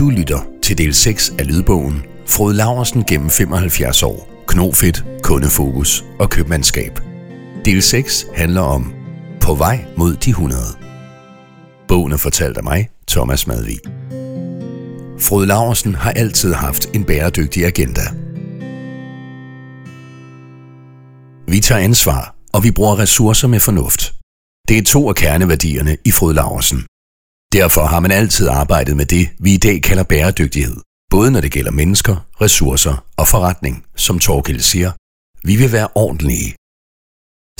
Du lytter til del 6 af lydbogen Frode Laursen gennem 75 år, knofedt, kundefokus og købmandskab. Del 6 handler om På vej mod de 100. Bogen er fortalt af mig, Thomas Madvig. Frode Laursen har altid haft en bæredygtig agenda. Vi tager ansvar, og vi bruger ressourcer med fornuft. Det er to af kerneværdierne i Frode Laursen. Derfor har man altid arbejdet med det, vi i dag kalder bæredygtighed. Både når det gælder mennesker, ressourcer og forretning, som Torkild siger. Vi vil være ordentlige.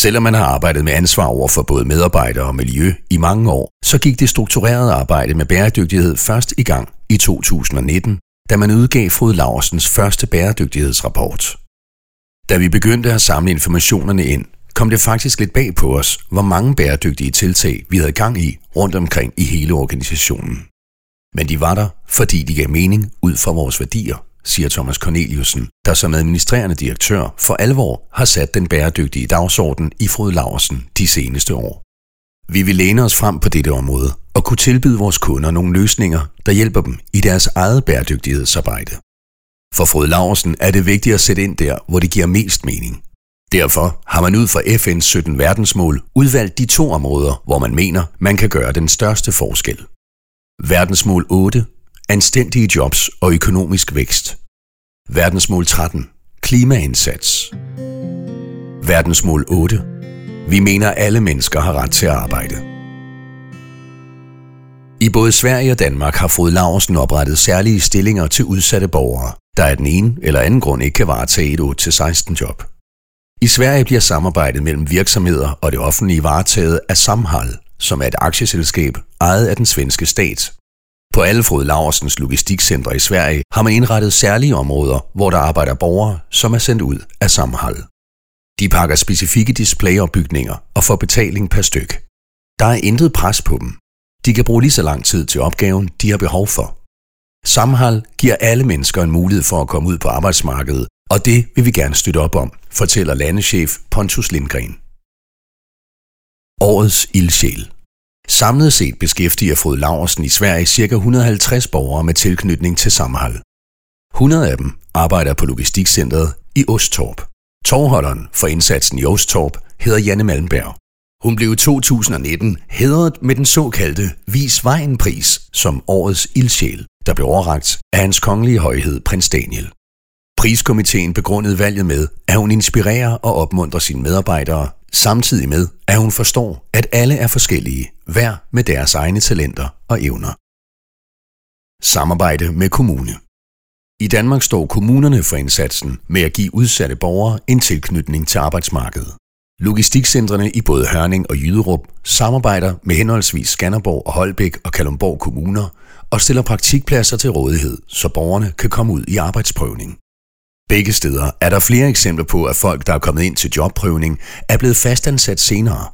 Selvom man har arbejdet med ansvar over for både medarbejdere og miljø i mange år, så gik det strukturerede arbejde med bæredygtighed først i gang i 2019, da man udgav Frode Laursens første bæredygtighedsrapport. Da vi begyndte at samle informationerne ind, kom det faktisk lidt bag på os, hvor mange bæredygtige tiltag vi havde gang i rundt omkring i hele organisationen. Men de var der, fordi de gav mening ud fra vores værdier, siger Thomas Corneliusen, der som administrerende direktør for alvor har sat den bæredygtige dagsorden i Frode Laursen de seneste år. Vi vil læne os frem på dette område og kunne tilbyde vores kunder nogle løsninger, der hjælper dem i deres eget bæredygtighedsarbejde. For Frode Laursen er det vigtigt at sætte ind der, hvor det giver mest mening. Derfor har man ud fra FN's 17 verdensmål udvalgt de to områder, hvor man mener, man kan gøre den største forskel. Verdensmål 8. Anstændige jobs og økonomisk vækst. Verdensmål 13. Klimaindsats. Verdensmål 8. Vi mener, alle mennesker har ret til at arbejde. I både Sverige og Danmark har Frode Laursen oprettet særlige stillinger til udsatte borgere, der af den ene eller anden grund ikke kan varetage et 8-16 job. I Sverige bliver samarbejdet mellem virksomheder og det offentlige varetaget af Samhall, som er et aktieselskab ejet af den svenske stat. På alle Frode Laursens logistikcentre i Sverige har man indrettet særlige områder, hvor der arbejder borgere, som er sendt ud af Samhall. De pakker specifikke displayopbygninger og får betaling per styk. Der er intet pres på dem. De kan bruge lige så lang tid til opgaven, de har behov for. Samhall giver alle mennesker en mulighed for at komme ud på arbejdsmarkedet, og det vil vi gerne støtte op om, fortæller landeschef Pontus Lindgren. Årets ildsjæl. Samlet set beskæftiger Frode Laursen i Sverige ca. 150 borgere med tilknytning til Samhall. 100 af dem arbejder på logistikcentret i Ostorp. Tovholderen for indsatsen i Ostorp hedder Janne Malmberg. Hun blev i 2019 hædret med den såkaldte Vis Vejen-pris som årets ildsjæl, der blev overrakt af hans kongelige højhed prins Daniel. Priskomiteen begrundede valget med, at hun inspirerer og opmuntrer sine medarbejdere, samtidig med, at hun forstår, at alle er forskellige, hver med deres egne talenter og evner. Samarbejde med kommune. I Danmark står kommunerne for indsatsen med at give udsatte borgere en tilknytning til arbejdsmarkedet. Logistikcentrene i både Hørning og Jyderup samarbejder med henholdsvis Skanderborg og Holbæk og Kalundborg kommuner og stiller praktikpladser til rådighed, så borgerne kan komme ud i arbejdsprøvning. Begge steder er der flere eksempler på, at folk, der er kommet ind til jobprøvning, er blevet fastansat senere.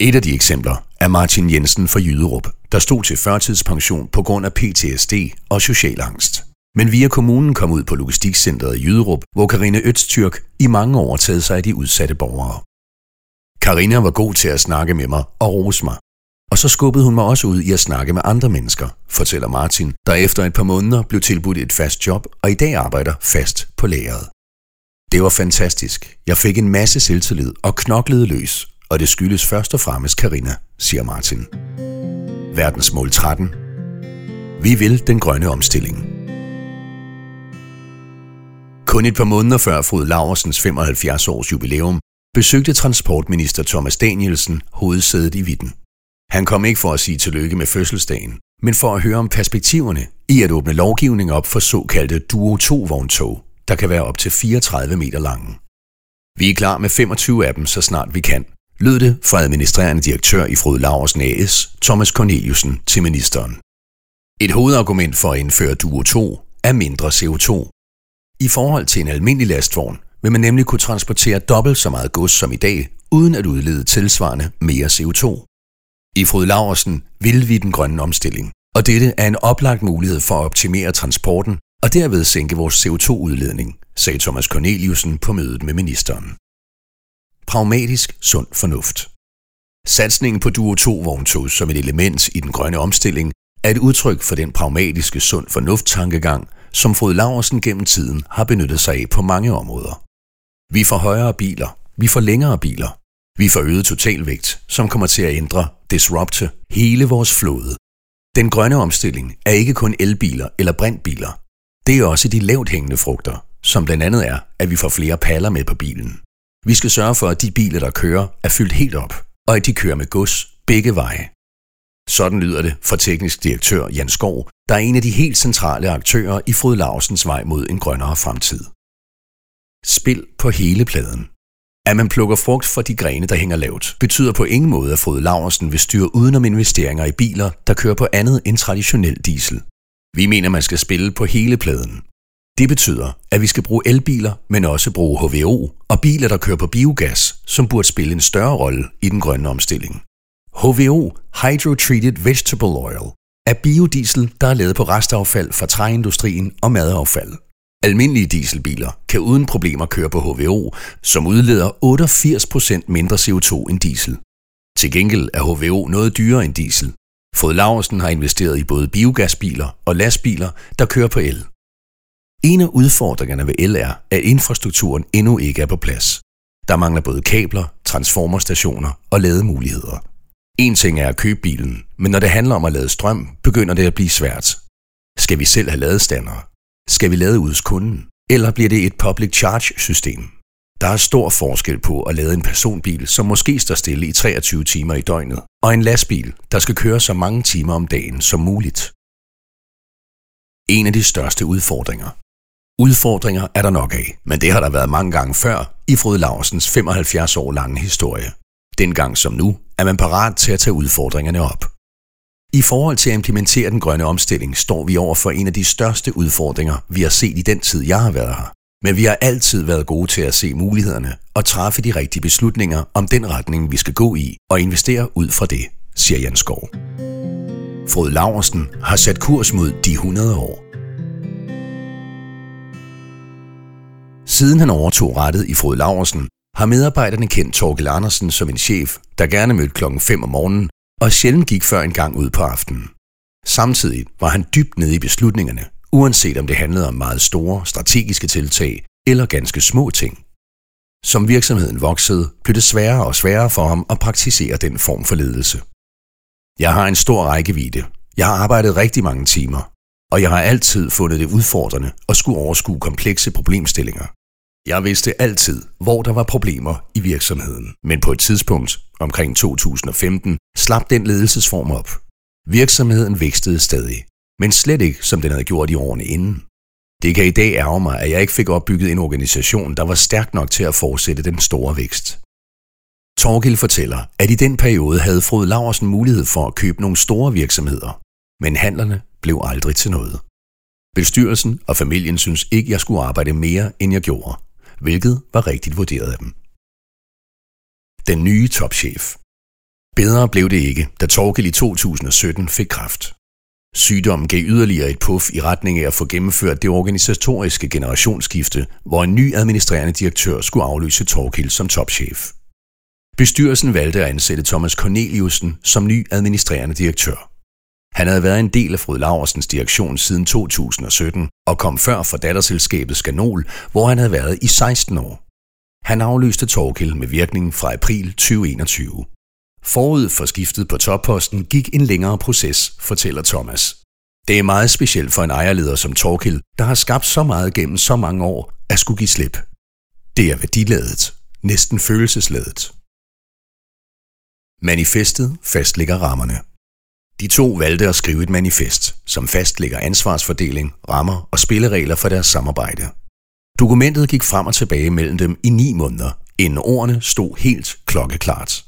Et af de eksempler er Martin Jensen fra Jyderup, der stod til førtidspension på grund af PTSD og social angst. Men via kommunen kom ud på logistikcentret i Jyderup, hvor Karina Öztürk i mange år taget sig af de udsatte borgere. Karina var god til at snakke med mig og rose mig. Og så skubbede hun mig også ud i at snakke med andre mennesker, fortæller Martin, der efter et par måneder blev tilbudt et fast job og i dag arbejder fast på lageret. Det var fantastisk. Jeg fik en masse selvtillid og knoklede løs, og det skyldes først og fremmest Karina, siger Martin. Verdensmål 13. Vi vil den grønne omstilling. Kun et par måneder før Frode Laursens 75 års jubilæum besøgte transportminister Thomas Danielsen hovedsædet i Vitten. Han kom ikke for at sige tillykke med fødselsdagen, men for at høre om perspektiverne i at åbne lovgivning op for såkaldte Duo 2-vogntog, der kan være op til 34 meter lange. Vi er klar med 25 af dem, så snart vi kan, lød det fra administrerende direktør i Frode Laursen AS, Thomas Corneliusen, til ministeren. Et hovedargument for at indføre Duo 2 er mindre CO2. I forhold til en almindelig lastvogn vil man nemlig kunne transportere dobbelt så meget gods som i dag, uden at udlede tilsvarende mere CO2. I Frode Laursen vil vi den grønne omstilling, og dette er en oplagt mulighed for at optimere transporten og derved sænke vores CO2-udledning, sagde Thomas Corneliusen på mødet med ministeren. Pragmatisk sund fornuft. Satsningen på Duo 2-vogntog som et element i den grønne omstilling er et udtryk for den pragmatiske sund fornuft-tankegang, som Frode Laursen gennem tiden har benyttet sig af på mange områder. Vi får højere biler, vi får længere biler, vi får øget totalvægt, som kommer til at ændre, disrupte hele vores flåde. Den grønne omstilling er ikke kun elbiler eller brintbiler. Det er også de lavt hængende frugter, som blandt andet er, at vi får flere paller med på bilen. Vi skal sørge for, at de biler, der kører, er fyldt helt op, og at de kører med gods begge veje. Sådan lyder det fra teknisk direktør Jens Skov, der er en af de helt centrale aktører i Frode Laursens vej mod en grønnere fremtid. Spil på hele pladen. At man plukker frugt fra de grene, der hænger lavt, betyder på ingen måde, at Frode Laursen vil styre udenom investeringer i biler, der kører på andet end traditionel diesel. Vi mener, man skal spille på hele pladen. Det betyder, at vi skal bruge elbiler, men også bruge HVO og biler, der kører på biogas, som burde spille en større rolle i den grønne omstilling. HVO, Hydrotreated Vegetable Oil, er biodiesel, der er lavet på restaffald fra træindustrien og madaffald. Almindelige dieselbiler kan uden problemer køre på HVO, som udleder 88% mindre CO2 end diesel. Til gengæld er HVO noget dyrere end diesel. Frode Laursen har investeret i både biogasbiler og lastbiler, der kører på el. En af udfordringerne ved el er, at infrastrukturen endnu ikke er på plads. Der mangler både kabler, transformerstationer og lademuligheder. En ting er at købe bilen, men når det handler om at lade strøm, begynder det at blive svært. Skal vi selv have ladestandere? Skal vi lade udes kunden? Eller bliver det et public charge-system? Der er stor forskel på at lade en personbil, som måske står stille i 23 timer i døgnet, og en lastbil, der skal køre så mange timer om dagen som muligt. En af de største udfordringer. Udfordringer er der nok af, men det har der været mange gange før i Frode Laursens 75 år lange historie. Dengang som nu er man parat til at tage udfordringerne op. I forhold til at implementere den grønne omstilling står vi over for en af de største udfordringer, vi har set i den tid, jeg har været her. Men vi har altid været gode til at se mulighederne og træffe de rigtige beslutninger om den retning, vi skal gå i og investere ud fra det, siger Jens Skov. Frode Laursen har sat kurs mod de 100 år. Siden han overtog rattet i Frode Laursen, har medarbejderne kendt Torkil Andersen som en chef, der gerne mødte klokken 5 om morgenen og sjældent gik før en gang ud på aftenen. Samtidig var han dybt nede i beslutningerne, uanset om det handlede om meget store, strategiske tiltag eller ganske små ting. Som virksomheden voksede, blev det sværere og sværere for ham at praktisere den form for ledelse. Jeg har en stor rækkevidde. Jeg har arbejdet rigtig mange timer, og jeg har altid fundet det udfordrende at skulle overskue komplekse problemstillinger. Jeg vidste altid, hvor der var problemer i virksomheden, men på et tidspunkt, omkring 2015, slap den ledelsesform op. Virksomheden vækstede stadig, men slet ikke, som den havde gjort i årene inden. Det kan i dag ærge mig, at jeg ikke fik opbygget en organisation, der var stærk nok til at fortsætte den store vækst. Torkild fortæller, at i den periode havde Frode Laursen mulighed for at købe nogle store virksomheder, men handlerne blev aldrig til noget. Bestyrelsen og familien synes ikke, jeg skulle arbejde mere, end jeg gjorde, hvilket var rigtigt vurderet af dem. Den nye topchef. Bedre blev det ikke, da Torkild i 2017 fik kræft. Sygdommen gav yderligere et puff i retning af at få gennemført det organisatoriske generationsskifte, hvor en ny administrerende direktør skulle afløse Torkild som topchef. Bestyrelsen valgte at ansætte Thomas Corneliusen som ny administrerende direktør. Han havde været en del af Frode Laursens direktion siden 2017 og kom før fra datterselskabet Scanol, hvor han havde været i 16 år. Han afløste Torkild med virkning fra april 2021. Forud for skiftet på topposten gik en længere proces, fortæller Thomas. Det er meget specielt for en ejerleder som Torkild, der har skabt så meget gennem så mange år, at skulle give slip. Det er værdiladet, næsten følelsesladet. Manifestet fastlægger rammerne. De to valgte at skrive et manifest, som fastlægger ansvarsfordeling, rammer og spilleregler for deres samarbejde. Dokumentet gik frem og tilbage mellem dem i 9 måneder, inden ordene stod helt klokkeklart.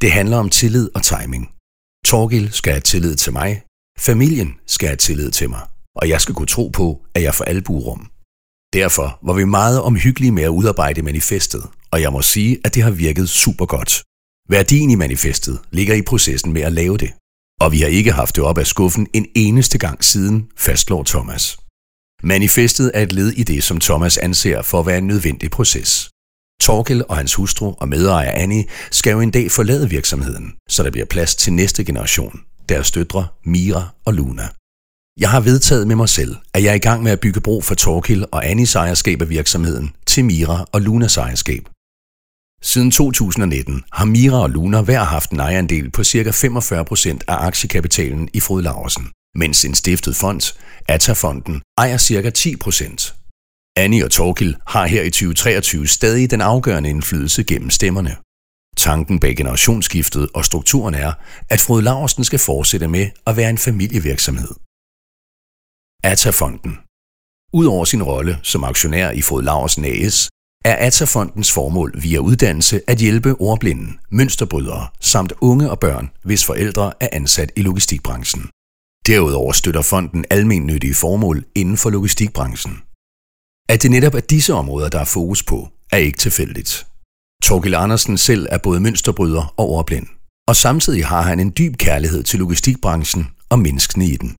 Det handler om tillid og timing. Torkild skal have tillid til mig, familien skal have tillid til mig, og jeg skal kunne tro på, at jeg får albuerum. Derfor var vi meget omhyggelige med at udarbejde manifestet, og jeg må sige, at det har virket super godt. Værdien i manifestet ligger i processen med at lave det. Og vi har ikke haft det op af skuffen en eneste gang siden, fastslår Thomas. Manifestet er et led i det, som Thomas anser for at være en nødvendig proces. Torkild og hans hustru og medejer Annie skal jo en dag forlade virksomheden, så der bliver plads til næste generation. deres døtre Mira og Luna. Jeg har vedtaget med mig selv, at jeg er i gang med at bygge bro for Torkild og Annies ejerskab af virksomheden til Mira og Lunas ejerskab. Siden 2019 har Mira og Luna hver haft en ejerandel på ca. 45% af aktiekapitalen i Frode Laursen, mens en stiftet fond, ATA-fonden, ejer ca. 10%. Annie og Torkild har her i 2023 stadig den afgørende indflydelse gennem stemmerne. Tanken bag generationsskiftet og strukturen er, at Frode Laursen skal fortsætte med at være en familievirksomhed. ATA-fonden. Udover sin rolle som aktionær i Frode Laursen AS, er ATA-fondens formål via uddannelse at hjælpe ordblinde, mønsterbrydere samt unge og børn, hvis forældre er ansat i logistikbranchen. Derudover støtter fonden almennyttige formål inden for logistikbranchen. At det netop er disse områder, der er fokus på, er ikke tilfældigt. Torkil Andersen selv er både mønsterbryder og ordblind, og samtidig har han en dyb kærlighed til logistikbranchen og menneskene i den.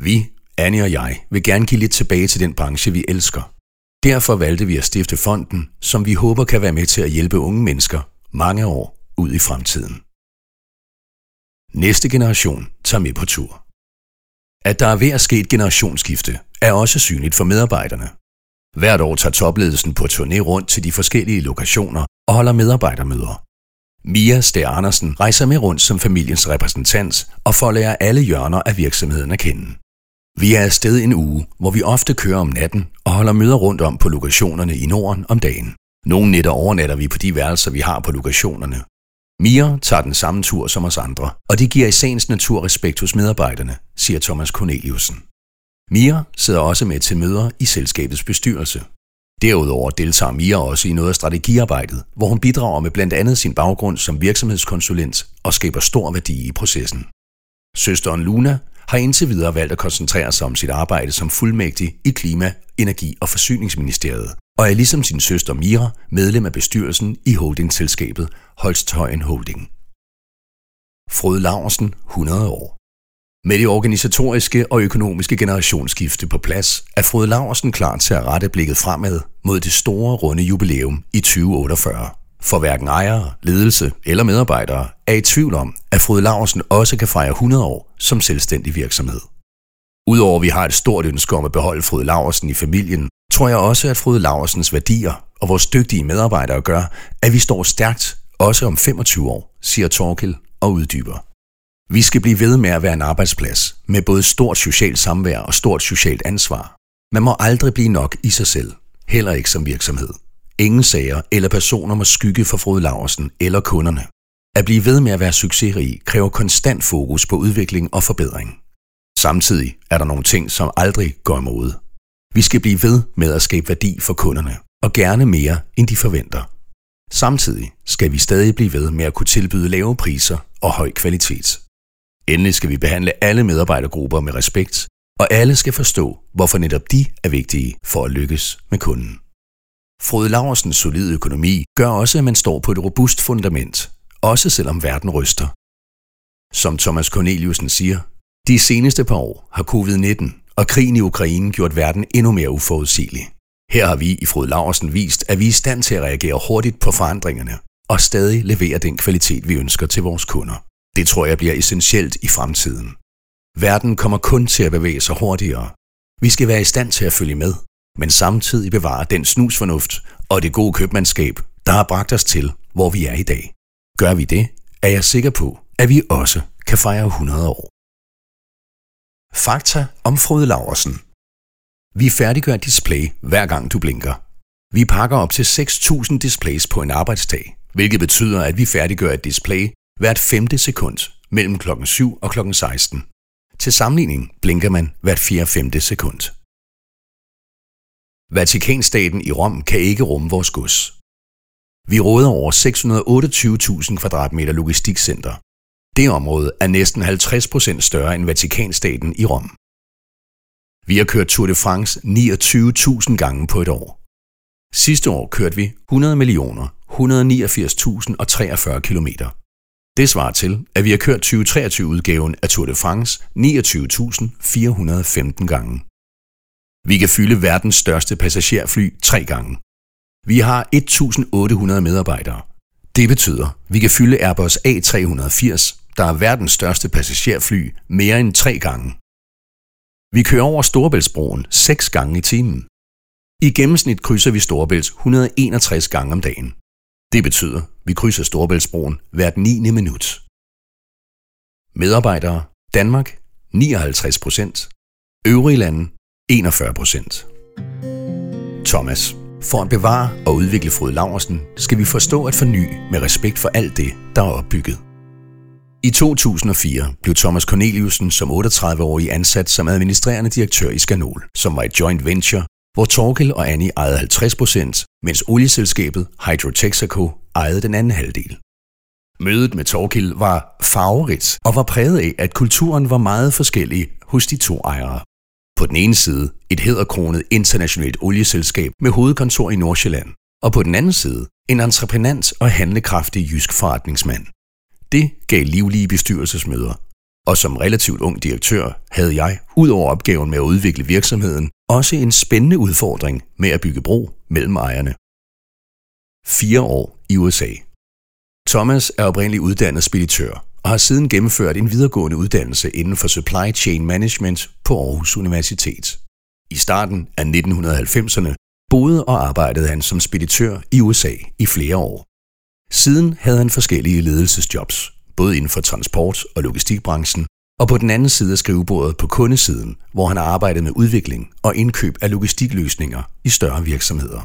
Vi, Annie og jeg, vil gerne give lidt tilbage til den branche, vi elsker. Derfor valgte vi at stifte fonden, som vi håber kan være med til at hjælpe unge mennesker mange år ud i fremtiden. Næste generation tager med på tur. At der er ved at ske et generationsskifte, er også synligt for medarbejderne. Hvert år tager topledelsen på turné rundt til de forskellige lokationer og holder medarbejdermøder. Mia Stær Andersen rejser med rundt som familiens repræsentant og får lære alle hjørner af virksomheden at kende. Vi er afsted en uge, hvor vi ofte kører om natten og holder møder rundt om på lokationerne i Norden om dagen. Nogle nætter overnatter vi på de værelser, vi har på lokationerne. Mia tager den samme tur som os andre, og det giver i sagens natur respekt hos medarbejderne, siger Thomas Corneliusen. Mia sidder også med til møder i selskabets bestyrelse. Derudover deltager Mia også i noget af strategiarbejdet, hvor hun bidrager med blandt andet sin baggrund som virksomhedskonsulent og skaber stor værdi i processen. Søsteren Luna har indtil videre valgt at koncentrere sig om sit arbejde som fuldmægtig i Klima-, Energi- og Forsyningsministeriet, og er ligesom sin søster Mira medlem af bestyrelsen i holdingselskabet Holstøjen Holding. Frode Laursen 100 år. Med det organisatoriske og økonomiske generationsskifte på plads, er Frode Laursen klar til at rette blikket fremad mod det store runde jubilæum i 2048. For hverken ejere, ledelse eller medarbejdere er i tvivl om, at Frode Laursen også kan fejre 100 år som selvstændig virksomhed. Udover at vi har et stort ønske om at beholde Frode Laursen i familien, tror jeg også, at Frode Laursens værdier og vores dygtige medarbejdere gør, at vi står stærkt også om 25 år, siger Torkild og uddyber. Vi skal blive ved med at være en arbejdsplads, med både stort socialt samvær og stort socialt ansvar. Man må aldrig blive nok i sig selv, heller ikke som virksomhed. Ingen sager eller personer må skygge for Frode Laursen eller kunderne. At blive ved med at være succesrig kræver konstant fokus på udvikling og forbedring. Samtidig er der nogle ting, som aldrig går imod. Vi skal blive ved med at skabe værdi for kunderne, og gerne mere, end de forventer. Samtidig skal vi stadig blive ved med at kunne tilbyde lave priser og høj kvalitet. Endelig skal vi behandle alle medarbejdergrupper med respekt, og alle skal forstå, hvorfor netop de er vigtige for at lykkes med kunden. Frode Laursens solide økonomi gør også, at man står på et robust fundament, også selvom verden ryster. Som Thomas Corneliusen siger, de seneste par år har covid-19 og krigen i Ukraine gjort verden endnu mere uforudsigelig. Her har vi i Frode Laursen vist, at vi er i stand til at reagere hurtigt på forandringerne og stadig levere den kvalitet, vi ønsker til vores kunder. Det tror jeg bliver essentielt i fremtiden. Verden kommer kun til at bevæge sig hurtigere. Vi skal være i stand til at følge med, men samtidig bevare den snusfornuft og det gode købmandskab, der har bragt os til, hvor vi er i dag. Gør vi det, er jeg sikker på, at vi også kan fejre 100 år. Fakta om Frode Laursen. Vi færdiggør display hver gang du blinker. Vi pakker op til 6.000 displays på en arbejdsdag, hvilket betyder, at vi færdiggør et display hvert 5. sekund mellem klokken 7 og klokken 16. Til sammenligning blinker man hvert 4-5. sekund. Vatikanstaten i Rom kan ikke rumme vores gods. Vi råder over 628.000 kvadratmeter logistikcenter. Det område er næsten 50% større end Vatikanstaten i Rom. Vi har kørt Tour de France 29.000 gange på et år. Sidste år kørte vi 100.189.043 kilometer. Det svarer til, at vi har kørt 2023-udgaven af Tour de France 29.415 gange. Vi kan fylde verdens største passagerfly 3 gange. Vi har 1.800 medarbejdere. Det betyder, at vi kan fylde Airbus A380 der er verdens største passagerfly, mere end 3 gange. Vi kører over Storebæltsbroen 6 gange i timen. I gennemsnit krydser vi Storebælt 161 gange om dagen. Det betyder, at vi krydser Storebæltsbroen hvert 9. minut. Medarbejdere, Danmark 59%, øvrige lande 41%. Thomas, for at bevare og udvikle Frode Laursen, skal vi forstå at forny med respekt for alt det, der er opbygget. I 2004 blev Thomas Corneliusen som 38-årig ansat som administrerende direktør i Scanol, som var et joint venture, hvor Torkild og Annie ejede 50%, mens olieselskabet Hydro-Texaco ejede den anden halvdel. Mødet med Torkild var farverigt og var præget af, at kulturen var meget forskellig hos de to ejere. På den ene side et hæderkronet internationalt olieselskab med hovedkontor i Nordsjælland, og på den anden side en entreprenant og handlekraftig jysk forretningsmand. Det gav livlige bestyrelsesmøder, og som relativt ung direktør havde jeg, ud over opgaven med at udvikle virksomheden, også en spændende udfordring med at bygge bro mellem ejerne. 4 år i USA. Thomas er oprindeligt uddannet speditør og har siden gennemført en videregående uddannelse inden for supply chain management på Aarhus Universitet. I starten af 1990'erne boede og arbejdede han som speditør i USA i flere år. Siden havde han forskellige ledelsesjobs, både inden for transport- og logistikbranchen, og på den anden side af skrivebordet på kundesiden, hvor han arbejdede med udvikling og indkøb af logistikløsninger i større virksomheder.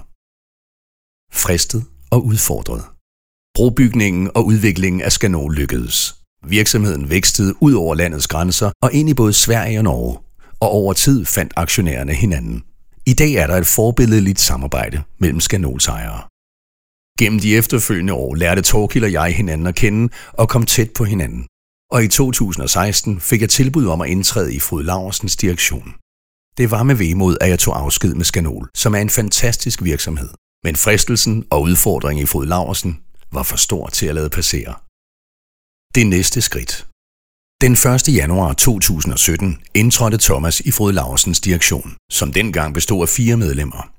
Fristet og udfordret. Brobygningen og udviklingen af Scanol lykkedes. Virksomheden vækstede ud over landets grænser og ind i både Sverige og Norge, og over tid fandt aktionærerne hinanden. I dag er der et forbilledligt samarbejde mellem Scanols ejere. Gennem de efterfølgende år lærte Torkild og jeg hinanden at kende og kom tæt på hinanden. Og i 2016 fik jeg tilbud om at indtræde i Frode Laursens direktion. Det var med vemod, at jeg tog afsked med Scanol, som er en fantastisk virksomhed. Men fristelsen og udfordringen i Frode Laursen var for stor til at lade passere. Det næste skridt. Den 1. januar 2017 indtrådte Thomas i Frode Laursens direktion, som dengang bestod af 4 medlemmer.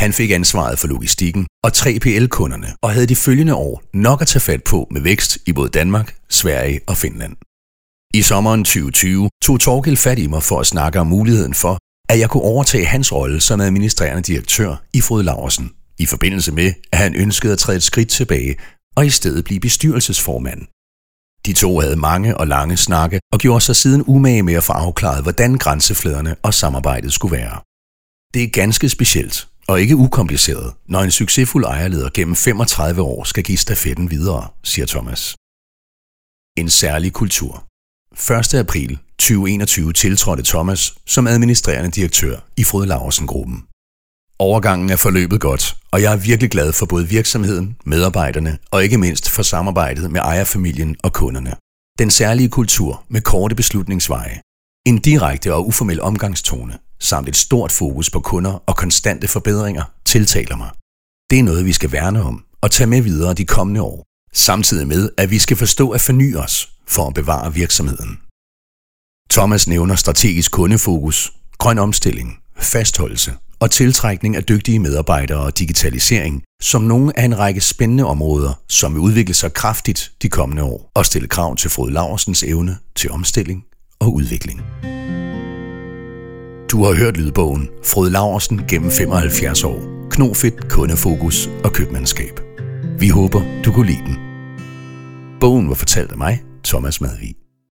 Han fik ansvaret for logistikken og 3PL-kunderne og havde de følgende år nok at tage fat på med vækst i både Danmark, Sverige og Finland. I sommeren 2020 tog Torkild fat i mig for at snakke om muligheden for, at jeg kunne overtage hans rolle som administrerende direktør i Frode Laursen, i forbindelse med, at han ønskede at træde et skridt tilbage og i stedet blive bestyrelsesformand. De to havde mange og lange snakke og gjorde sig siden umage med at få afklaret, hvordan grænsefladerne og samarbejdet skulle være. Det er ganske specielt og ikke ukompliceret, når en succesfuld ejerleder gennem 35 år skal give stafetten videre, siger Thomas. En særlig kultur. 1. april 2021 tiltrådte Thomas som administrerende direktør i Frode Laursen-gruppen. Overgangen er forløbet godt, og jeg er virkelig glad for både virksomheden, medarbejderne og ikke mindst for samarbejdet med ejerfamilien og kunderne. Den særlige kultur med korte beslutningsveje, en direkte og uformel omgangstone samt et stort fokus på kunder og konstante forbedringer tiltaler mig. Det er noget, vi skal værne om og tage med videre de kommende år, samtidig med, at vi skal forstå at forny os for at bevare virksomheden. Thomas nævner strategisk kundefokus, grøn omstilling, fastholdelse og tiltrækning af dygtige medarbejdere og digitalisering, som nogle af en række spændende områder, som vil udvikle sig kraftigt de kommende år og stille krav til Frode Laursens evne til omstilling og udvikling. Du har hørt lydbogen Frode Laursen gennem 75 år. Knofedt, kundefokus og købmandskab. Vi håber, du kunne lide den. Bogen var fortalt af mig, Thomas Madvig.